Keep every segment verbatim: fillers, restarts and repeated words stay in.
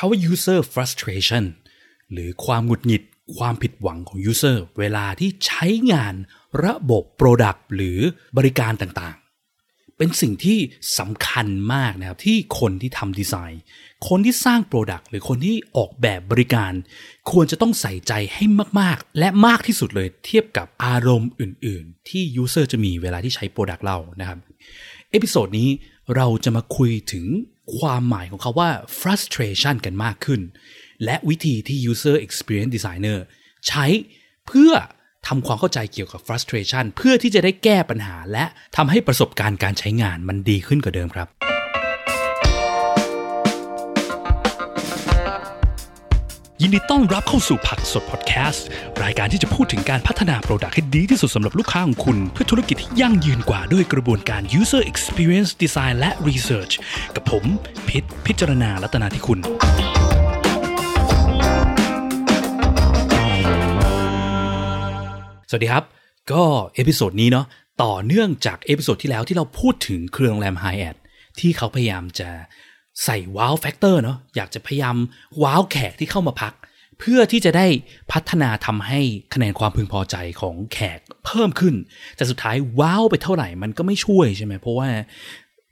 คำว่า user frustration หรือความหงุดหงิดความผิดหวังของ user เวลาที่ใช้งานระบบ product หรือบริการต่างๆเป็นสิ่งที่สำคัญมากนะครับที่คนที่ทำดีไซน์คนที่สร้าง product หรือคนที่ออกแบบบริการควรจะต้องใส่ใจให้มากๆและมากที่สุดเลยเทียบกับอารมณ์อื่นๆที่ user จะมีเวลาที่ใช้ product เรานะครับเอพิโซดนี้เราจะมาคุยถึงความหมายของคำว่า frustration กันมากขึ้นและวิธีที่ user experience designer ใช้เพื่อทำความเข้าใจเกี่ยวกับ frustration เพื่อที่จะได้แก้ปัญหาและทำให้ประสบการณ์การใช้งานมันดีขึ้นกว่าเดิมครับยินดีต้อนรับเข้าสู่ผักสดพอดแคสต์รายการที่จะพูดถึงการพัฒนา Product ให้ดีที่สุดสำหรับลูกค้าของคุณเพื่อธุรกิจที่ยั่งยืนกว่าด้วยกระบวนการ User Experience Design และ Research กับผมพิษพิจารณารัตนาธิคุณสวัสดีครับก็เอพิโซดนี้เนาะต่อเนื่องจากเอพิโซดที่แล้วที่เราพูดถึงเครือโรงแรม Hyatt ที่เขาพยายามจะใส่ว้าวแฟกเตอร์เนาะอยากจะพยายามว้าวแขกที่เข้ามาพักเพื่อที่จะได้พัฒนาทำให้คะแนนความพึงพอใจของแขกเพิ่มขึ้นแต่สุดท้ายว้าวไปเท่าไหร่มันก็ไม่ช่วยใช่ไหมเพราะว่า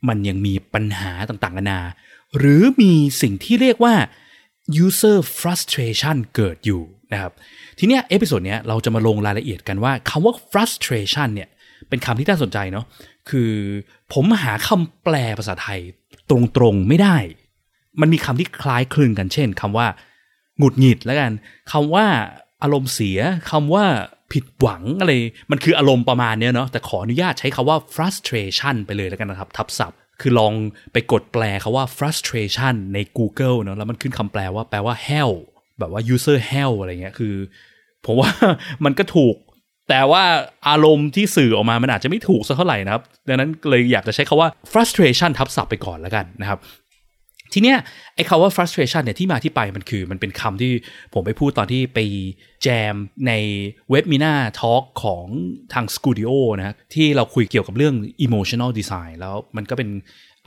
มันยังมีปัญหาต่างๆนานาหรือมีสิ่งที่เรียกว่า user frustration เกิดอยู่นะครับทีเนี้ยเอพิโซดเนี้ยเราจะมาลงรายละเอียดกันว่าคำว่า frustration เนี่ยเป็นคำที่น่าสนใจเนาะคือผมหาคำแปลภาษาไทยตรงๆไม่ได้มันมีคำที่คล้ายคลึงกันเช่นคำว่าหงุดหงิดแล้วกันคำว่าอารมณ์เสียคำว่าผิดหวังอะไรมันคืออารมณ์ประมาณเนี้ยเนาะแต่ขออนุญาตใช้คำว่า frustration ไปเลยแล้วกันนะครับทับศัพท์คือลองไปกดแปลคำว่า frustration ใน Google เนาะแล้วมันขึ้นคำแปลว่าแปลว่า hell แบบว่า user hell อะไรเงี้ยคือผมว่ามันก็ถูกแต่ว่าอารมณ์ที่สื่อออกมามันอาจจะไม่ถูกสักเท่าไหร่นะครับดังนั้นเลยอยากจะใช้คำว่า frustration ทับศัพท์ไปก่อนแล้วกันนะครับทีเนี้ยไอ้คำว่า frustration เนี่ยที่มาที่ไปมันคือมันเป็นคำที่ผมไปพูดตอนที่ไปแจมในเว็บมิน่าทอล์กของทาง Studio นะที่เราคุยเกี่ยวกับเรื่อง emotional design แล้วมันก็เป็น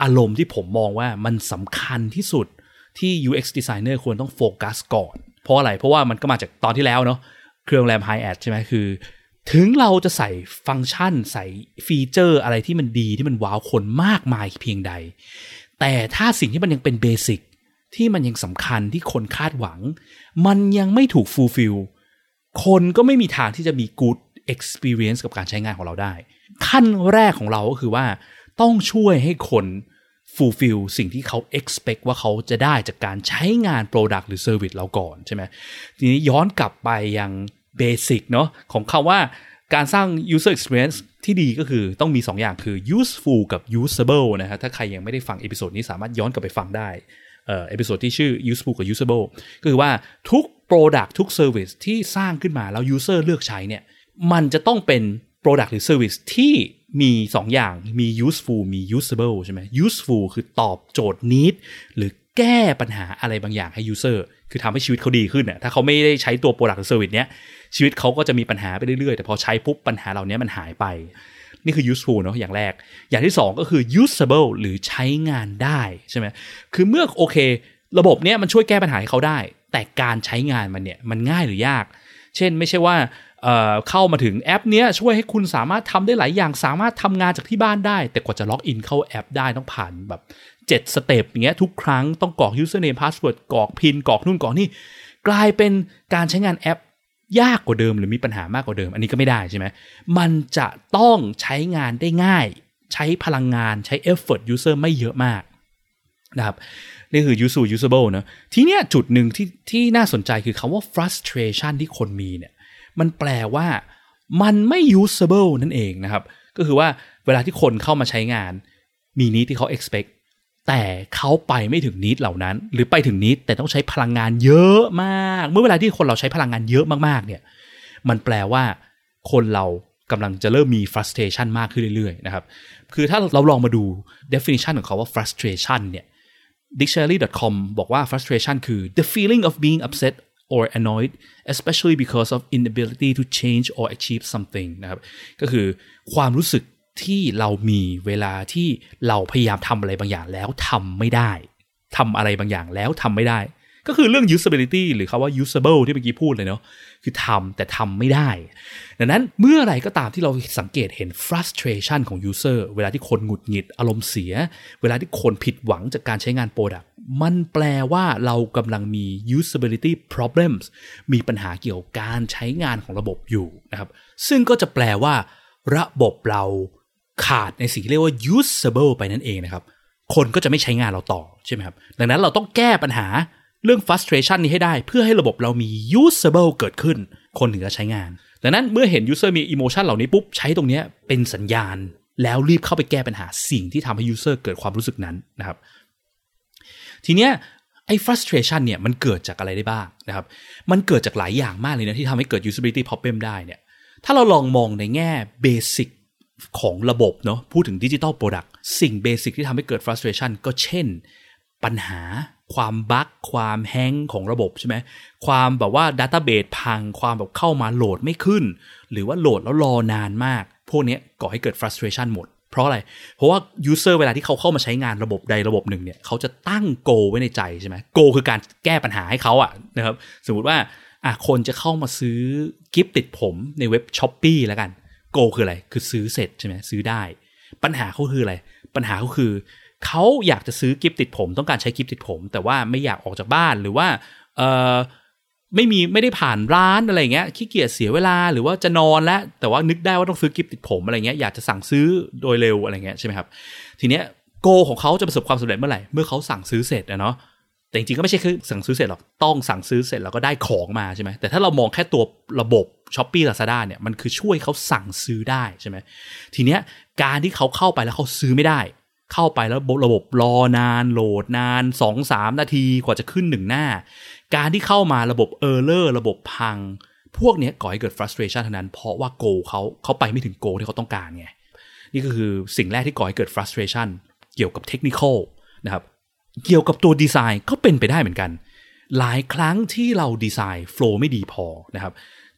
อารมณ์ที่ผมมองว่ามันสำคัญที่สุดที่ ยู เอ็กซ์ designer ควรต้องโฟกัสก่อนเพราะอะไรเพราะว่ามันก็มาจากตอนที่แล้วเนาะเครื่องแรม Hyatt ใช่ไหมคือถึงเราจะใส่ฟังก์ชันใส่ฟีเจอร์อะไรที่มันดีที่มันว้าวคนมากมายเพียงใดแต่ถ้าสิ่งที่มันยังเป็นเบสิกที่มันยังสำคัญที่คนคาดหวังมันยังไม่ถูกฟูลฟิลคนก็ไม่มีทางที่จะมี good experience กับการใช้งานของเราได้ขั้นแรกของเราก็คือว่าต้องช่วยให้คนฟูลฟิลสิ่งที่เขา expect ว่าเขาจะได้จากการใช้งาน product หรือ service เราก่อนใช่ไหมทีนี้ย้อนกลับไปยังเบสิกเนาะของคำว่าการสร้าง user experience ที่ดีก็คือต้องมีสองอย่างคือ useful กับ usable นะครับถ้าใครยังไม่ได้ฟังเอพิโซดนี้สามารถย้อนกลับไปฟังได้เอ่อเอพิโซดที่ชื่อ useful กับ usable ก็คือว่าทุก product ทุก service ที่สร้างขึ้นมาแล้ว user เลือกใช้เนี่ยมันจะต้องเป็น product หรือ service ที่มีสองอย่างมี useful มี usable ใช่ไหม useful คือตอบโจทย์ need หรือแก้ปัญหาอะไรบางอย่างให้ user คือทำให้ชีวิตเขาดีขึ้นน่ะถ้าเขาไม่ได้ใช้ตัว product หรือ service เนี้ยชีวิตเขาก็จะมีปัญหาไปเรื่อยๆแต่พอใช้ปุ๊บปัญหาเหล่านี้มันหายไปนี่คือ useful เนาะอย่างแรกอย่างที่สองก็คือ usable หรือใช้งานได้ใช่ไหมคือเมื่อโอเคระบบเนี้ยมันช่วยแก้ปัญหาให้เขาได้แต่การใช้งานมันเนี่ยมันง่ายหรือยากเช่นไม่ใช่ว่าเอ่อเข้ามาถึงแอปเนี้ยช่วยให้คุณสามารถทำได้หลายอย่างสามารถทำงานจากที่บ้านได้แต่กว่าจะล็อกอินเข้าแอปได้ต้องผ่านแบบเจ็ดสเต็ปอย่างเงี้ยทุกครั้งต้องกรอก username password กรอก pin กรอกนู่นกรอกนี่กลายเป็นการใช้งานแอปยากกว่าเดิมหรือมีปัญหามากกว่าเดิมอันนี้ก็ไม่ได้ใช่ไหมมันจะต้องใช้งานได้ง่ายใช้พลังงานใช้ effort user ไม่เยอะมากนะครับนี่คือ useful usable นะทีเนี้ยจุดหนึ่งที่ที่น่าสนใจคือคำว่า frustration ที่คนมีเนี่ยมันแปลว่ามันไม่ usable นั่นเองนะครับก็คือว่าเวลาที่คนเข้ามาใช้งานมีนิดที่เขา expect แต่เขาไปไม่ถึงนิดเหล่านั้นหรือไปถึงนิดแต่ต้องใช้พลังงานเยอะมากเมื่อเวลาที่คนเราใช้พลังงานเยอะมากๆเนี่ยมันแปลว่าคนเรากำลังจะเริ่มมี frustration มากขึ้นเรื่อยๆนะครับคือถ้าเราลองมาดู definition ของเขาว่า frustration เนี่ย dictionary dot com บอกว่า frustration คือ the feeling of being upset or annoyed especially because of inability to change or achieve something นะครับก็คือความรู้สึกที่เรามีเวลาที่เราพยายามทำอะไรบางอย่างแล้วทำไม่ได้ทำอะไรบางอย่างแล้วทำไม่ได้ ก็คือเรื่อง usability หรือคำว่า usable ที่เมื่อกี้พูดเลยเนาะคือทำแต่ทำไม่ได้ดังนั้นเมื่อไหร่ก็ตามที่เราสังเกตเห็น frustration ของ user เวลาที่คนหงุดหงิดอารมณ์เสียเวลาที่คนผิดหวังจากการใช้งาน product มันแปลว่าเรากำลังมี usability problems มีปัญหาเกี่ยวกับการใช้งานของระบบอยู่นะครับซึ่งก็จะแปลว่าระบบเราขาดในสิ่งที่เรียกว่า usable ไปนั่นเองนะครับคนก็จะไม่ใช้งานเราต่อใช่ไหมครับดังนั้นเราต้องแก้ปัญหาเรื่อง frustration นี้ให้ได้เพื่อให้ระบบเรามี usable เกิดขึ้นคนถึงจะใช้งานดังนั้นเมื่อเห็น user มี emotion เหล่านี้ปุ๊บใช้ตรงนี้เป็นสัญญาณแล้วรีบเข้าไปแก้ปัญหาสิ่งที่ทำให้ user เกิดความรู้สึกนั้นนะครับทีเนี้ยไอ้ frustration เนี่ยมันเกิดจากอะไรได้บ้างนะครับมันเกิดจากหลายอย่างมากเลยนะที่ทำให้เกิด usability problem ได้เนี่ยถ้าเราลองมองในแง่ basicของระบบเนาะพูดถึง Digital Product สิ่งเบสิกที่ทำให้เกิด frustration ก็เช่นปัญหาความบั๊กความแฮงของระบบใช่ไหมความแบบว่า database พังความแบบเข้ามาโหลดไม่ขึ้นหรือว่าโหลดแล้วรอนานมากพวกนี้ก่อให้เกิด frustration หมดเพราะอะไรเพราะว่า user เวลาที่เขาเข้ามาใช้งานระบบใดระบบหนึ่งเนี่ยเขาจะตั้ง goal ไว้ในใจใช่ไหม goal คือการแก้ปัญหาให้เขาอะนะครับสมมติว่าอ่ะคนจะเข้ามาซื้อกิฟต์ติดผมในเว็บ Shopee แล้วกันโกคืออะไรคือซื้อเสร็จใช่ไหมซื้อได้ปัญหาเขาคืออะไรปัญหาเขาคือเขาอยากจะซื้อกิฟต์ติดผมต้องการใช้กิฟต์ติดผมแต่ว่าไม่อยากออกจากบ้านหรือว่าเอ่อไม่มีไม่ได้ผ่านร้านอะไรเงี้ยขี้เกียจเสียเวลาหรือว่าจะนอนแล้วแต่ว่านึกได้ว่าต้องซื้อกิฟต์ติดผมอะไรเงี้ยอยากจะสั่งซื้อโดยเร็วอะไรเงี้ยใช่ไหมครับทีเนี้ยโกของเขาจะประสบความสำเร็จเมื่อไหร่เมื่อเขาสั่งซื้อเสร็จนะเนาะแต่จริงๆก็ไม่ใช่คือสั่งซื้อเสร็จหรอกต้องสั่งซื้อเสร็จแล้วก็ได้ของมาใช่ไหมแต่ถ้าเรามองแค่ตัวระบบ Shopee Lazada เนี่ยมันคือช่วยเขาสั่งซื้อได้ใช่ไหมทีเนี้ยการที่เขาเข้าไปแล้วเขาซื้อไม่ได้เข้าไปแล้วระบบรอนานโหลดนาน สองถึงสาม นาทีกว่าจะขึ้นหนึ่งหน้าการที่เข้ามาระบบ error ระบบพังพวกเนี้ยก่อให้เกิด frustration ทั้งนั้นเพราะว่า goal เขาเขาไปไม่ถึง goal ที่เขาต้องการไงนี่ก็คือสิ่งแรกที่ก่อให้เกิด frustration เกี่ยวกับ technical นะครับเกี่ยวกับตัวดีไซน์ก็เป็นไปได้เหมือนกันหลายครั้งที่เราดีไซน์โฟลว์ไม่ดีพอนะครับ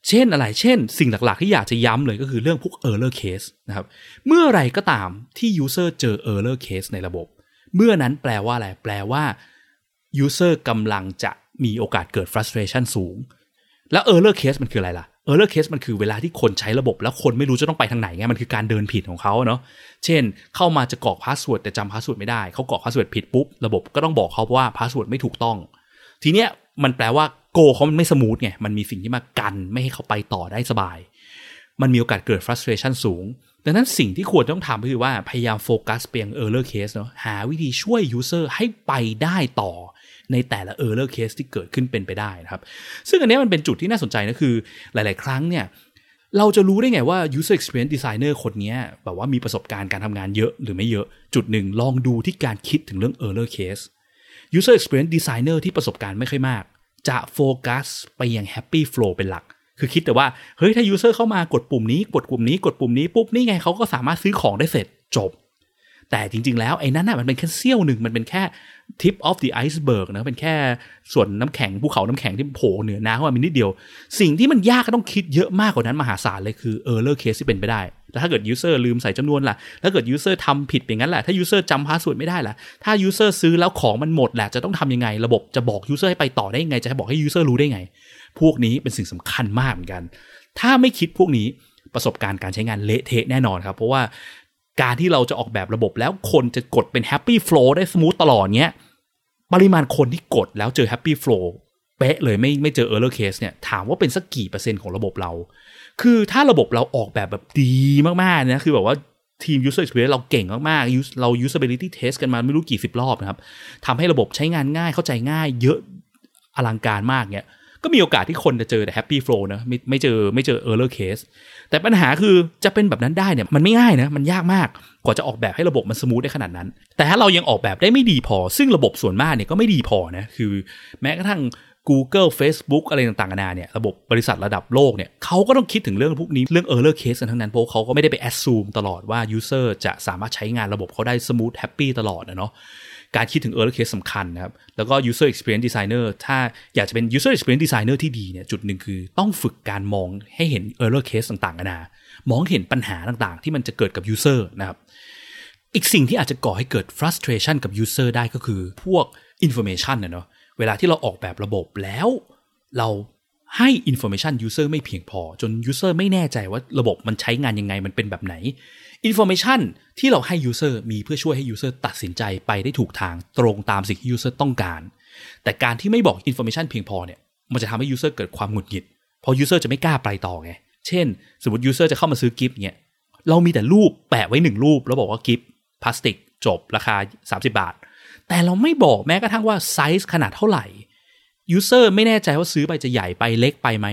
เช่นอะไรเช่นสิ่งหลักๆที่อยากจะย้ำเลยก็คือเรื่องพวก error case นะครับเมื่อไรก็ตามที่ user เจอ error case ในระบบเมื่อนั้นแปลว่าอะไรแปลว่า user กำลังจะมีโอกาสเกิด frustration สูงแล้ว error case มันคืออะไรล่ะ error case มันคือเวลาที่คนใช้ระบบแล้วคนไม่รู้จะต้องไปทางไหนไงมันคือการเดินผิดของเขาเนาะเช่นเข้ามาจะกรอกพาสเวิร์ดแต่จำพาสเวิร์ดไม่ได้เขากรอกพาสเวิร์ดผิดปุ๊บระบบก็ต้องบอกเขาว่าพาสเวิร์ดไม่ถูกต้องทีเนี้ยมันแปลว่าโกเขามันไม่สมูทไงมันมีสิ่งที่มากันไม่ให้เขาไปต่อได้สบายมันมีโอกาสเกิด frustration สูงดังนั้นสิ่งที่ควรต้องทำก็คือว่าพยายามโฟกัสไปยัง error case เนาะหาวิธีช่วย user ให้ไปได้ต่อในแต่ละ error case ที่เกิดขึ้นเป็นไปได้นะครับซึ่งอันนี้มันเป็นจุดที่น่าสนใจนะคือหลายๆครั้งเนี่ยเราจะรู้ได้ไงว่า user experience designer คนนี้แบบว่ามีประสบการณ์การทำงานเยอะหรือไม่เยอะจุดหนึ่งลองดูที่การคิดถึงเรื่อง error case user experience designer ที่ประสบการณ์ไม่ค่อยมากจะโฟกัสไปยัง happy flow เป็นหลักคือคิดแต่ว่าเฮ้ยถ้า user เข้ามากดปุ่มนี้กดปุ่มนี้กดปุ่มนี้ปุ๊บนี่ไงเขาก็สามารถซื้อของได้เสร็จจบแต่จริงๆแล้วไอ้นั้นน่ะมันเป็นแค่เสี้ยวหนึ่งมันเป็นแค่ tip of the iceberg นะเป็นแค่ส่วนน้ำแข็งภูเขาน้ำแข็งที่โผล่เหนือน้ำเข้ามานิดเดียวสิ่งที่มันยากก็ต้องคิดเยอะมากกว่านั้นมหาศาลเลยคือ error case ที่เป็นไปได้แล้วถ้าเกิด user ลืมใส่จำนวนล่ะถ้าเกิด user ทำผิดอย่างนั้นล่ะถ้า user จำพาสเวิร์ดไม่ได้ล่ะถ้า user ซื้อแล้วของมันหมดล่ะจะต้องทำยังไงระบบจะบอก user ให้ไปต่อได้ยังไงจะบอกให้ user รู้ได้ไงพวกนี้เป็นสิ่งสำคัญมากเหมือนกันถ้าไม่คิดพวกนี้ประสบการณ์การใช้งานเละเทะแน่นอนครับเพราะว่าการที่เราจะออกแบบระบบแล้วคนจะกดเป็น happy flow ได้สมูทตลอดเนี้ยปริมาณคนที่กดแล้วเจอ happy flow เป๊ะเลยไม่ไม่เจอ error case เนี่ยถามว่าเป็นสักกี่เปอร์เซ็นต์ของระบบเราคือถ้าระบบเราออกแบบแบบดีมากๆนะคือแบบว่าทีม user experience เราเก่งมากๆเรา usability test กันมาไม่รู้กี่สิบรอบนะครับทำให้ระบบใช้งานง่ายเข้าใจง่ายเยอะอลังการมากเนี้ยก็มีโอกาสที่คนจะเจอแต่ happy flow นะไม่ไม่เจอไม่เจอ error case แต่ปัญหาคือจะเป็นแบบนั้นได้เนี่ยมันไม่ง่ายนะมันยากมากกว่าจะออกแบบให้ระบบมันสมูทได้ขนาดนั้นแต่ถ้าเรายังออกแบบได้ไม่ดีพอซึ่งระบบส่วนมากเนี่ยก็ไม่ดีพอนะคือแม้กระทั่ง Google Facebook อะไรต่างๆนานาเนี่ยระบบบริษัทระดับโลกเนี่ยเขาก็ต้องคิดถึงเรื่องพวกนี้เรื่อง error case ทั้งนั้นเพราะเขาก็ไม่ได้ไป assume ตลอดว่า user จะสามารถใช้งานระบบเขาได้สมูท happy ตลอดนะเนาะการคิดถึง error case สำคัญนะครับแล้วก็ user experience designer ถ้าอยากจะเป็น user experience designer ที่ดีเนี่ยจุดหนึ่งคือต้องฝึกการมองให้เห็น error case ต่างๆนะมองเห็นปัญหาต่างๆที่มันจะเกิดกับ user นะครับอีกสิ่งที่อาจจะก่อให้เกิด frustration กับ user ได้ก็คือพวก information นะเนาะ เวลาที่เราออกแบบระบบแล้วเราให้ information user ไม่เพียงพอจน user ไม่แน่ใจว่าระบบมันใช้งานยังไงมันเป็นแบบไหน information ที่เราให้ user มีเพื่อช่วยให้ user ตัดสินใจไปได้ถูกทางตรงตามสิ่งที่ user ต้องการแต่การที่ไม่บอก information เพียงพอเนี่ยมันจะทำให้ user เกิดความหงุดหงิดเพราะ user จะไม่กล้าไปต่อไงเช่นสมมติ user จะเข้ามาซื้อกิฟต์เนี่ยเรามีแต่รูปแปะไว้หนึ่งรูปแล้วบอกว่ากิฟต์พลาสติกจบราคาสามสิบบาทแต่เราไม่บอกแม้กระทั่งว่าไซส์ขนาดเท่าไหร่ยูเซอร์ไม่แน่ใจว่าซื้อไปจะใหญ่ไปเล็กไปไหม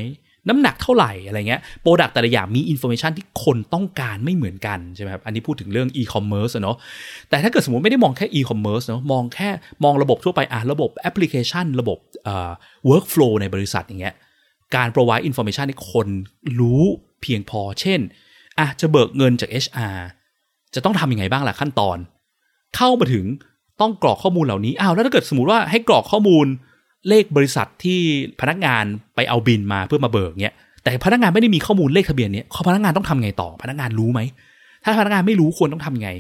น้ำหนักเท่าไหร่อะไรเงี้ยโปรดักต์แต่ละอย่างมีอินโฟเมชันที่คนต้องการไม่เหมือนกันใช่ไหมครับอันนี้พูดถึงเรื่องอีคอมเมิร์ซเนาะแต่ถ้าเกิดสมมติไม่ได้มองแค่อีคอมเมิร์ซเนาะมองแค่มองระบบทั่วไปอ่ะระบบแอปพลิเคชันระบบเอ่อเวิร์กโฟลว์ในบริษัทอย่างเงี้ยการ provide information ให้คนรู้เพียงพอเช่นอ่ะจะเบิกเงินจาก เอช อาร์ จะต้องทำยังไงบ้างล่ะขั้นตอนเข้ามาถึงต้องกรอกข้อมูลเหล่านี้อ้าวแล้วถ้าเกิดสมมติว่าให้กรอกข้อมูลเลขบริษัทที่พนักงานไปเอาบินมาเพื่อมาเบิกเนี่ยแต่พนักงานไม่ได้มีข้อมูลเลขทะเบียนเนี่ยพนักงานต้องทำไงต่อพนักงานรู้ไหมถ้าพนักงานไม่รู้ควรต้องทำไง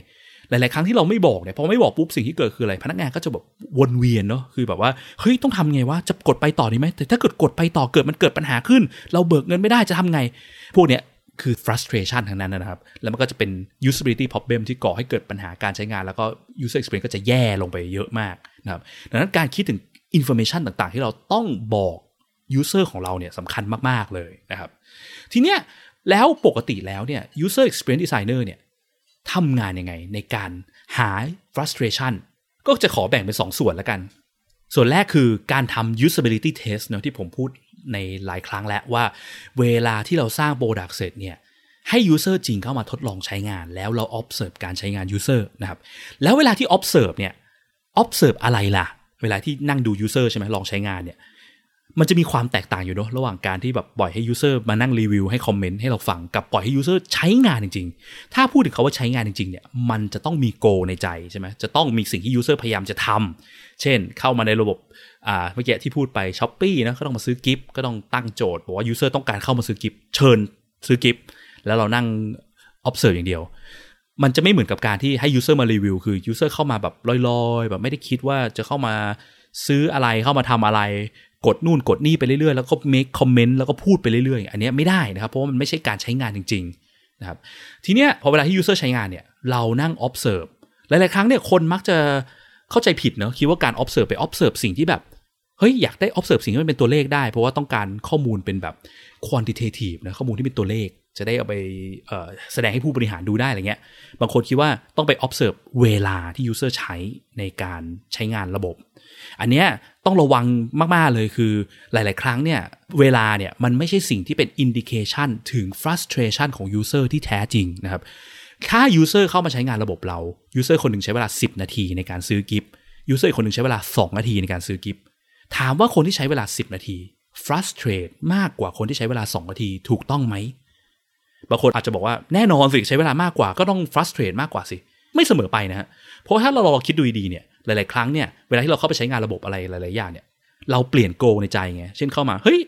หลายๆครั้งที่เราไม่บอกเนี่ยพอไม่บอกปุ๊บสิ่งที่เกิดคืออะไรพนักงานก็จะแบบวนเวียนเนาะคือแบบว่าเฮ้ยต้องทำไงวะจะกดไปต่อดีไหมแต่ถ้าเกิดกดไปต่อเกิดมันเกิดปัญหาขึ้นเราเบิกเงินไม่ได้จะทำไงพวกเนี้ยคือ frustration ทั้งนั้นนะครับแล้วมันก็จะเป็น usability problem ที่ก่อให้เกิดปัญหาการใช้งานแล้วก็ user experience ก็จะแย่ลงไปเยอะมากนะครับดังนั้นการคิดถึง information ต่างๆที่เราต้องบอก user ของเราเนี่ยสำคัญมากๆเลยนะครับทีเนี้ยแล้วปกติแล้วเนี่ย user experience designer เนี่ยทำงานยังไงในการหา frustration ก็จะขอแบ่งเป็นสองส่วนละกันส่วนแรกคือการทำ usability test เนาะที่ผมพูดในหลายครั้งแล้วว่าเวลาที่เราสร้างโปรดักต์เสร็จเนี่ยให้ user จริงเข้ามาทดลองใช้งานแล้วเรา observe การใช้งาน user นะครับแล้วเวลาที่ observe เนี่ย observe อะไรล่ะเวลาที่นั่งดู user ใช่ไหมลองใช้งานเนี่ยมันจะมีความแตกต่างอยู่เนาะระหว่างการที่แบบปล่อยให้ user มานั่งรีวิวให้คอมเมนต์ให้เราฟังกับปล่อยให้ user ใช้งานจริงๆถ้าพูดถึงเขาว่าใช้งานจริงๆเนี่ยมันจะต้องมี goal ในใจใช่ไหมจะต้องมีสิ่งที่ user พยายามจะทำเช่นเข้ามาในระบบอ่าเมื่อกี้ที่พูดไป Shopee นะก็ต้องมาซื้อกิฟต์ก็ต้องตั้งโจทย์บอกว่า user ต้องการเข้ามาซื้อกิฟต์เชิญซื้อกิฟต์แล้วเรานั่ง observe อย่างเดียวมันจะไม่เหมือนกับการที่ให้ user มารีวิวคือ user เข้ามาแบบลอยๆแบบไม่ได้คิดว่าจะเข้ามาซื้ออะไรเข้ามาทำอะไรกดนู่นกดนี่ไปเรื่อยๆแล้วก็ make comment แล้วก็พูดไปเรื่อยๆอันนี้ไม่ได้นะครับเพราะว่ามันไม่ใช่การใช้งานจริงๆนะครับทีเนี้ยพอเวลาที่ user ใช้งานเนี่ยเรานั่ง observe หลายๆครั้งเนี่ยคนมักจะเข้าใจผิดเนาะคิดว่าการ observe ไป observe สิ่งที่แบบเฮ้ยอยากได้ observe สิ่งที่มันเป็นตัวเลขได้เพราะว่าต้องการข้อมูลเป็นแบบ quantitative นะข้อมูลที่เป็นตัวเลขจะได้เอาไปเอ่อแสดงให้ผู้บริหารดูได้อะไรเงี้ยบางคนคิดว่าต้องไป observe เวลาที่ user ใช้ในการใช้งานระบบอันเนี้ยต้องระวังมากๆเลยคือหลายๆครั้งเนี่ยเวลาเนี่ยมันไม่ใช่สิ่งที่เป็น indication ถึง frustration ของ user ที่แท้จริงนะครับถ้า user เข้ามาใช้งานระบบเรา user คนหนึ่งใช้เวลาสิบนาทีในการซื้อกิฟต์ user อีกคนหนึ่งใช้เวลาสองนาทีในการซื้อกิฟต์ถามว่าคนที่ใช้เวลาสิบนาที frustrate มากกว่าคนที่ใช้เวลาสองนาทีถูกต้องไหมบางคนอาจจะบอกว่าแน่นอนสิใช้เวลามากกว่าก็ต้อง frustrate มากกว่าสิไม่เสมอไปนะฮะเพราะถ้าเราลองคิดดูดีๆเนี่ยหลายๆครั้งเนี่ยเวลาที่เราเข้าไปใช้งานระบบอะไรหลายๆอย่างเนี่ยเราเปลี่ยนโกลในใจไงเช่นเข้ามาเฮ้ย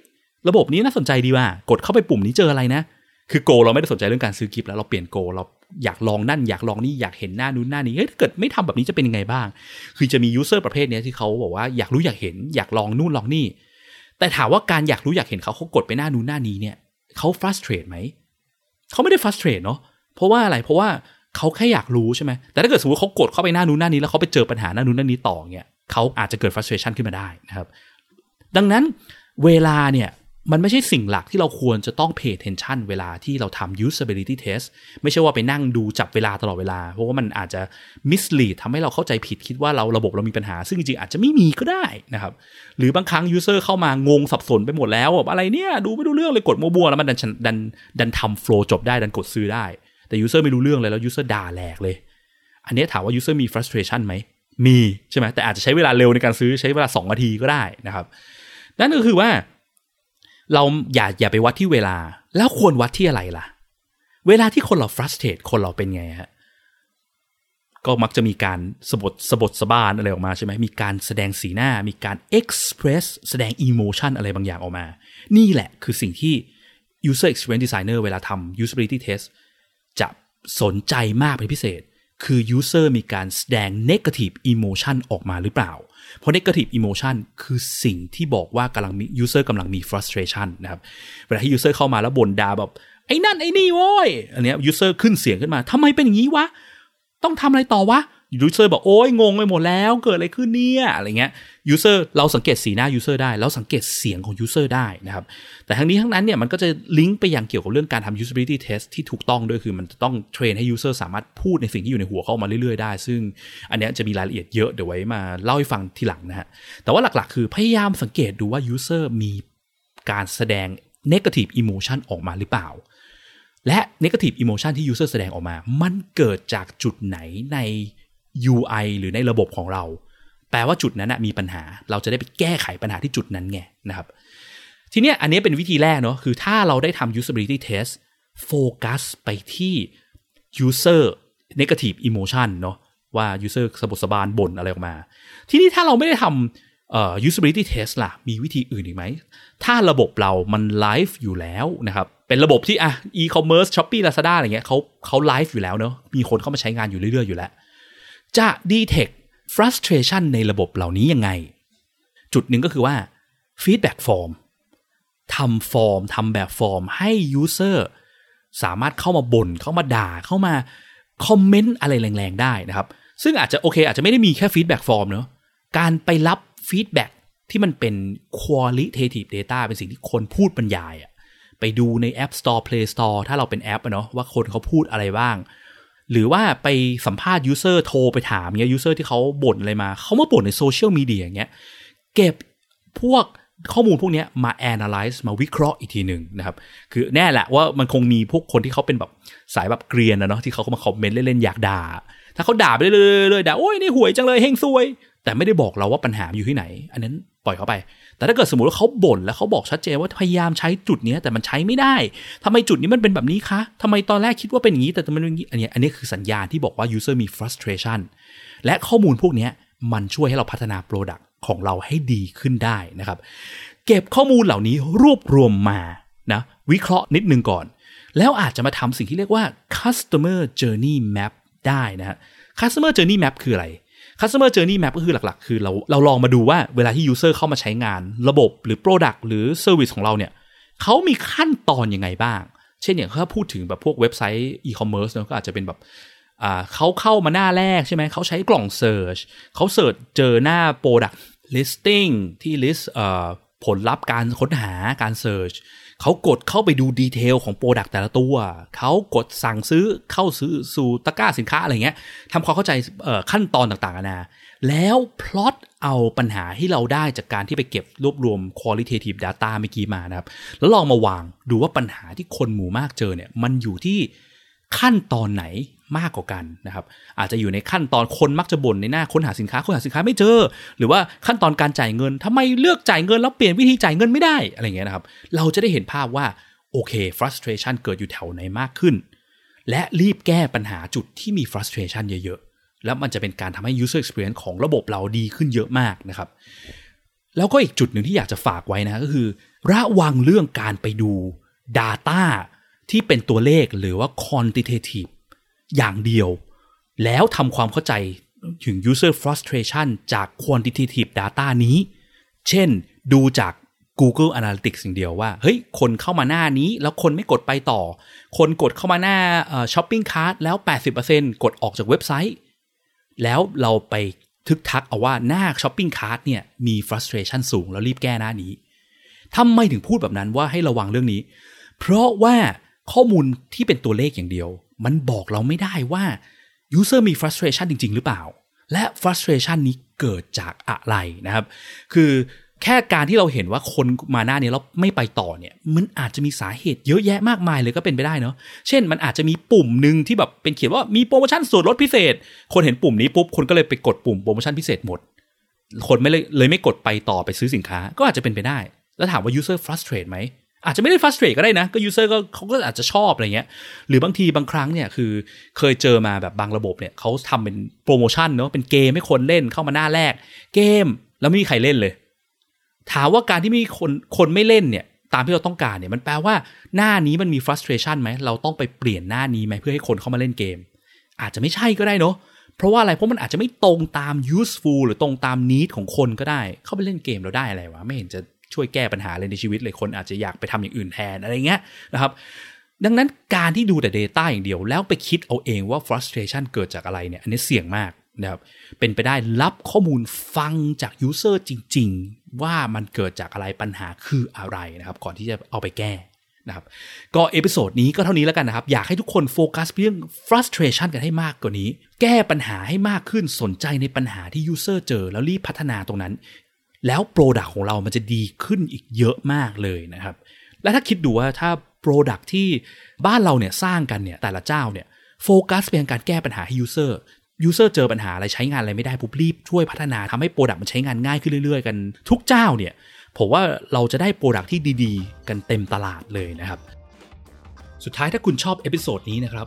ระบบนี้น่าสนใจดีว่ะกดเข้าไปปุ่มนี้เจออะไรนะคือโกลเราไม่ได้สนใจเรื่องการซื้อกิฟต์แล้วเราเปลี่ยนโกลเราอยากลองนั่นอยากลองนี่อยากเห็นหน้านู้นหน้านี้เฮ้ยถ้าเกิดไม่ทำแบบนี้จะเป็นยังไงบ้างคือจะมียูเซอร์ประเภทนี้ที่เขาบอกว่าอยากรู้อยากเห็นอยากลองนู่นลองนี่แต่ถามว่าการอยากรู้อยากเห็นเขาเขากดไปหน้านู้นหน้านี้เนี่ยเขา frustrate ไหมเขาไม่ได้ frustrate เนาะเพราะว่าอะไรเพราะว่าเขาแค่อยากรู้ใช่ไหมแต่ถ้าเกิดสมมติเขากดเข้าไปหน้านู้นหน้านี้แล้วเขาไปเจอปัญหาหน้านู้นหน้านี้ต่อเนี่ยเขาอาจจะเกิด frustration ขึ้นมาได้นะครับดังนั้นเวลาเนี่ยมันไม่ใช่สิ่งหลักที่เราควรจะต้อง pay attention เวลาที่เราทำ usability test ไม่ใช่ว่าไปนั่งดูจับเวลาตลอดเวลาเพราะว่ามันอาจจะ mislead ทำให้เราเข้าใจผิดคิดว่าเราระบบเรามีปัญหาซึ่งจริงๆอาจจะไม่มีก็ได้นะครับหรือบางครั้ง user เข้ามางงสับสนไปหมดแล้วแบบอะไรเนี่ยดูไม่รู้เรื่องเลยกดมั่วๆแล้วมันดันดันดันทำ flow จบได้ดันกดซื้อได้แต่ user ไม่รู้เรื่องเลยแล้ว user ด่าแหลกเลยอันนี้ถามว่า user มี frustration ไหมมีใช่ไหมแต่อาจจะใช้เวลาเร็วในการซื้อใช้เวลาสองนาทีก็ได้นะครับนั่นก็คือว่าเราอย่าอย่าไปวัดที่เวลาแล้วควรวัดที่อะไรล่ะเวลาที่คนเรา frustrate คนเราเป็นไงฮะก็มักจะมีการสะบดสะบดสะบ้านอะไรออกมาใช่ไหมมีการแสดงสีหน้ามีการ express แสดง emotion อะไรบางอย่างออกมานี่แหละคือสิ่งที่ user experience designer เวลาทำ usability testจะสนใจมากเป็นพิเศษ คือ user มีการแสดง negative emotion ออกมาหรือเปล่าเพราะ negative emotion คือสิ่งที่บอกว่ากำลังมี user กำลังมี frustration นะครับเวลาที่ user เข้ามาแล้วบ่นด่าแบบไอ้นั่นไอ้นี่โว้ยอันเนี้ย user ขึ้นเสียงขึ้นมาทำไมเป็นอย่างนี้วะต้องทำอะไรต่อวะ user บอกโอ้ยงงไปหมดแล้วเกิดอะไรขึ้นเนี่ยอะไรเงี้ย user เราสังเกตสีหน้า user ได้แล้วสังเกตเสียงของ user ได้นะครับแต่ทั้งนี้ทั้งนั้นเนี่ยมันก็จะลิงก์ไปยังเกี่ยวกับเรื่องการทำ usability test ที่ถูกต้องด้วยคือมันจะต้องเทรนให้ user สามารถพูดในสิ่งที่อยู่ในหัวเข้ามาเรื่อยๆได้ซึ่งอันเนี้ยจะมีรายละเอียดเยอะเดี๋ยวไว้มาเล่าให้ฟังทีหลังนะฮะแต่ว่าหลักๆคือพยายามสังเกตดูว่า user มีการแสดง negative emotion ออกมาหรือเปล่าและ negative emotion ที่ user แสดงออกมามันเกิดจากจุดไหนใน ยู ไอ หรือในระบบของเราแปลว่าจุดนั้นนะมีปัญหาเราจะได้ไปแก้ไขปัญหาที่จุดนั้นไงนะครับทีเนี้ยอันนี้เป็นวิธีแรกเนาะคือถ้าเราได้ทำ usability test โฟกัสไปที่ user negative emotion เนาะว่า user สะบดสะบานบ่นอะไรออกมาทีนี้ถ้าเราไม่ได้ทำเอ่อ usability test ล่ะมีวิธีอื่นอีกไหมถ้าระบบเรามันไลฟ์อยู่แล้วนะครับเป็นระบบที่อ่ะ e-commerce Shopee Lazada อะไรเงี้ยเขาเขาไลฟ์อยู่แล้วเนอะมีคนเข้ามาใช้งานอยู่เรื่อยๆอยู่แล้วจะ detect frustration ในระบบเหล่านี้ยังไงจุดหนึ่งก็คือว่า feedback form ทำฟอร์มทำแบบฟอร์มให้ user สามารถเข้ามาบ่นเข้ามาด่าเข้ามาคอมเมนต์อะไรแรงๆได้นะครับซึ่งอาจจะโอเคอาจจะไม่ได้มีแค่ feedback form เนอะการไปรับ feedback ที่มันเป็น qualitative data เป็นสิ่งที่คนพูดบรรยายอะไปดูใน App Store Play Store ถ้าเราเป็นแอปอ่ะเนาะว่าคนเขาพูดอะไรบ้างหรือว่าไปสัมภาษณ์ user โทรไปถามเงี้ย user ที่เขาบ่นอะไรมาเขามาบ่นในโซเชียลมีเดียอย่างเงี้ยเก็บพวกข้อมูลพวกเนี้ยมา analyze มาวิเคราะห์อีกทีนึงนะครับคือแน่แหละว่ามันคงมีพวกคนที่เขาเป็นแบบสายแบบเกรียนอ่ะเนาะที่เขาเข้ามาคอมเมนต์เล่นๆอยากด่าถ้าเขาด่าไปเรื่อยๆด่าโอ๊ยนี่ห่วยจังเลยเฮงซวยแต่ไม่ได้บอกเราว่าปัญหาอยู่ที่ไหนอันนั้นปล่อยเขาไปแต่ถ้าเกิดสมมุติว่าเขาบ่นแล้วเขาบอกชัดเจนว่าพยายามใช้จุดนี้แต่มันใช้ไม่ได้ทำไมจุดนี้มันเป็นแบบนี้คะทำไมตอนแรกคิดว่าเป็นอย่างนี้แต่มันเป็นอย่างนี้อันนี้อันนี้คือสัญญาณที่บอกว่า user มี frustration และข้อมูลพวกนี้มันช่วยให้เราพัฒนา product ของเราให้ดีขึ้นได้นะครับเก็บข้อมูลเหล่านี้รวบรวมมานะวิเคราะห์นิดนึงก่อนแล้วอาจจะมาทำสิ่งที่เรียกว่า customer journey map ได้นะฮะ customer journey map คืออะไรcustomer journey map ก็คือหลักๆคือเราเราลองมาดูว่าเวลาที่ user เข้ามาใช้งานระบบหรือ product หรือ service ของเราเนี่ยเขามีขั้นตอนยังไงบ้างเช่นอย่างถ้าพูดถึงแบบพวกเว็บไซต์ e-commerce เนาะก็อาจจะเป็นแบบอ่าเขาเข้ามาหน้าแรกใช่ไหมเขาใช้กล่อง search เขาเสิร์ชเจอหน้า product listing ที่ list เอ่อผลลัพธ์การค้นหาการ search เขากดเข้าไปดูดีเทลของ product แต่ละตัวเขากดสั่งซื้อเข้าซื้อสู่ตะกร้าสินค้าอะไรเงี้ยทำความเข้าใจขั้นตอนต่างๆนานาแล้วพล็อตเอาปัญหาที่เราได้จากการที่ไปเก็บรวบรวม qualitative data เมื่อกี้มานะครับแล้วลองมาวางดูว่าปัญหาที่คนหมู่มากเจอเนี่ยมันอยู่ที่ขั้นตอนไหนมากกว่ากันนะครับอาจจะอยู่ในขั้นตอนคนมักจะบ่นในหน้าค้นหาสินค้าค้นหาสินค้าไม่เจอหรือว่าขั้นตอนการจ่ายเงินทำไมเลือกจ่ายเงินแล้วเปลี่ยนวิธีจ่ายเงินไม่ได้อะไรอย่างเงี้ยนะครับเราจะได้เห็นภาพว่าโอเค frustration เกิดอยู่แถวไหนมากขึ้นและรีบแก้ปัญหาจุดที่มี frustration เยอะๆแล้วมันจะเป็นการทำให้ user experience ของระบบเราดีขึ้นเยอะมากนะครับแล้วก็อีกจุดหนึ่งที่อยากจะฝากไว้นะก็คือระวังเรื่องการไปดู data ที่เป็นตัวเลขหรือว่า quantitativeอย่างเดียวแล้วทำความเข้าใจถึง user frustration จาก quantitative data นี้เช่นดูจาก Google Analytics อย่างเดียวว่าเฮ้ยคนเข้ามาหน้านี้แล้วคนไม่กดไปต่อคนกดเข้ามาหน้า shopping cart แล้ว แปดสิบเปอร์เซ็นต์ กดออกจากเว็บไซต์แล้วเราไปทึกทักเอาว่าหน้า shopping cart เนี่ยมี frustration สูงแล้วรีบแก้หน้านี้ทำไมถึงพูดแบบนั้นว่าให้ระวังเรื่องนี้เพราะว่าข้อมูลที่เป็นตัวเลขอย่างเดียวมันบอกเราไม่ได้ว่า user มี frustration จริงๆหรือเปล่าและ frustration นี้เกิดจากอะไรนะครับคือแค่การที่เราเห็นว่าคนมาหน้านี้แล้วไม่ไปต่อเนี่ยมันอาจจะมีสาเหตุเยอะแยะมากมายเลยก็เป็นไปได้เนาะเช่นมันอาจจะมีปุ่มนึงที่แบบเป็นเขียนว่ามีโปรโมชั่นส่วนลดพิเศษคนเห็นปุ่มนี้ปุ๊บคนก็เลยไปกดปุ่มโปรโมชั่นพิเศษหมดคนไม่เลยเลยไม่กดไปต่อไปซื้อสินค้าก็อาจจะเป็นไปได้แล้วถามว่า user frustrate ไหมอาจจะไม่ได้ frustrate ก็ได้นะก็ user ก็เขาก็อาจจะชอบอะไรเงี้ยหรือบางทีบางครั้งเนี่ยคือเคยเจอมาแบบบางระบบเนี่ยเขาทำเป็นโปรโมชั่นเนาะเป็นเกมให้คนเล่นเข้ามาหน้าแรกเกมแล้วไม่มีใครเล่นเลยถามว่าการที่มีคนคนไม่เล่นเนี่ยตามที่เราต้องการเนี่ยมันแปลว่าหน้านี้มันมี frustration ไหมเราต้องไปเปลี่ยนหน้านี้ไหมเพื่อให้คนเข้ามาเล่นเกม อาจจะไม่ใช่ก็ได้เนาะเพราะว่าอะไรเพราะมันอาจจะไม่ตรงตาม useful หรือตรงตาม need ของคนก็ได้เข้าไปเล่นเกมเราได้อะไรวะไม่เห็นจะช่วยแก้ปัญหาเลยในชีวิตเลยคนอาจจะอยากไปทำอย่างอื่นแทนอะไรเงี้ยนะครับดังนั้นการที่ดูแต่ data อย่างเดียวแล้วไปคิดเอาเองว่า frustration เกิดจากอะไรเนี่ยอันนี้เสี่ยงมากนะครับเป็นไปได้รับข้อมูลฟังจาก user จริงๆว่ามันเกิดจากอะไรปัญหาคืออะไรนะครับก่อนที่จะเอาไปแก้นะครับก็เอพิโซดนี้ก็เท่านี้แล้วกันนะครับอยากให้ทุกคนโฟกัสเรื่อง frustration กันให้มากกว่านี้แก้ปัญหาให้มากขึ้นสนใจในปัญหาที่ user เจอแล้วรีบพัฒนาตรงนั้นแล้ว product ของเรามันจะดีขึ้นอีกเยอะมากเลยนะครับและถ้าคิดดูว่าถ้า product ที่บ้านเราเนี่ยสร้างกันเนี่ยแต่ละเจ้าเนี่ยโฟกัสไปทางการแก้ปัญหาให้ user user เจอปัญหาอะไรใช้งานอะไรไม่ได้ปุ๊บรีบช่วยพัฒนาทำให้ product มันใช้งานง่ายขึ้นเรื่อยๆกันทุกเจ้าเนี่ยผมว่าเราจะได้ product ที่ดีๆกันเต็มตลาดเลยนะครับสุดท้ายถ้าคุณชอบเอพิโซดนี้นะครับ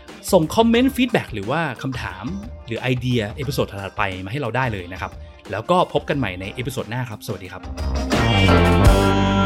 ส่งคอมเมนต์ฟีดแบ็กหรือว่าคำถามหรือไอเดียเอพิโซดถัดไปมาให้เราได้เลยนะครับแล้วก็พบกันใหม่ในเอพิโซดหน้าครับสวัสดีครับ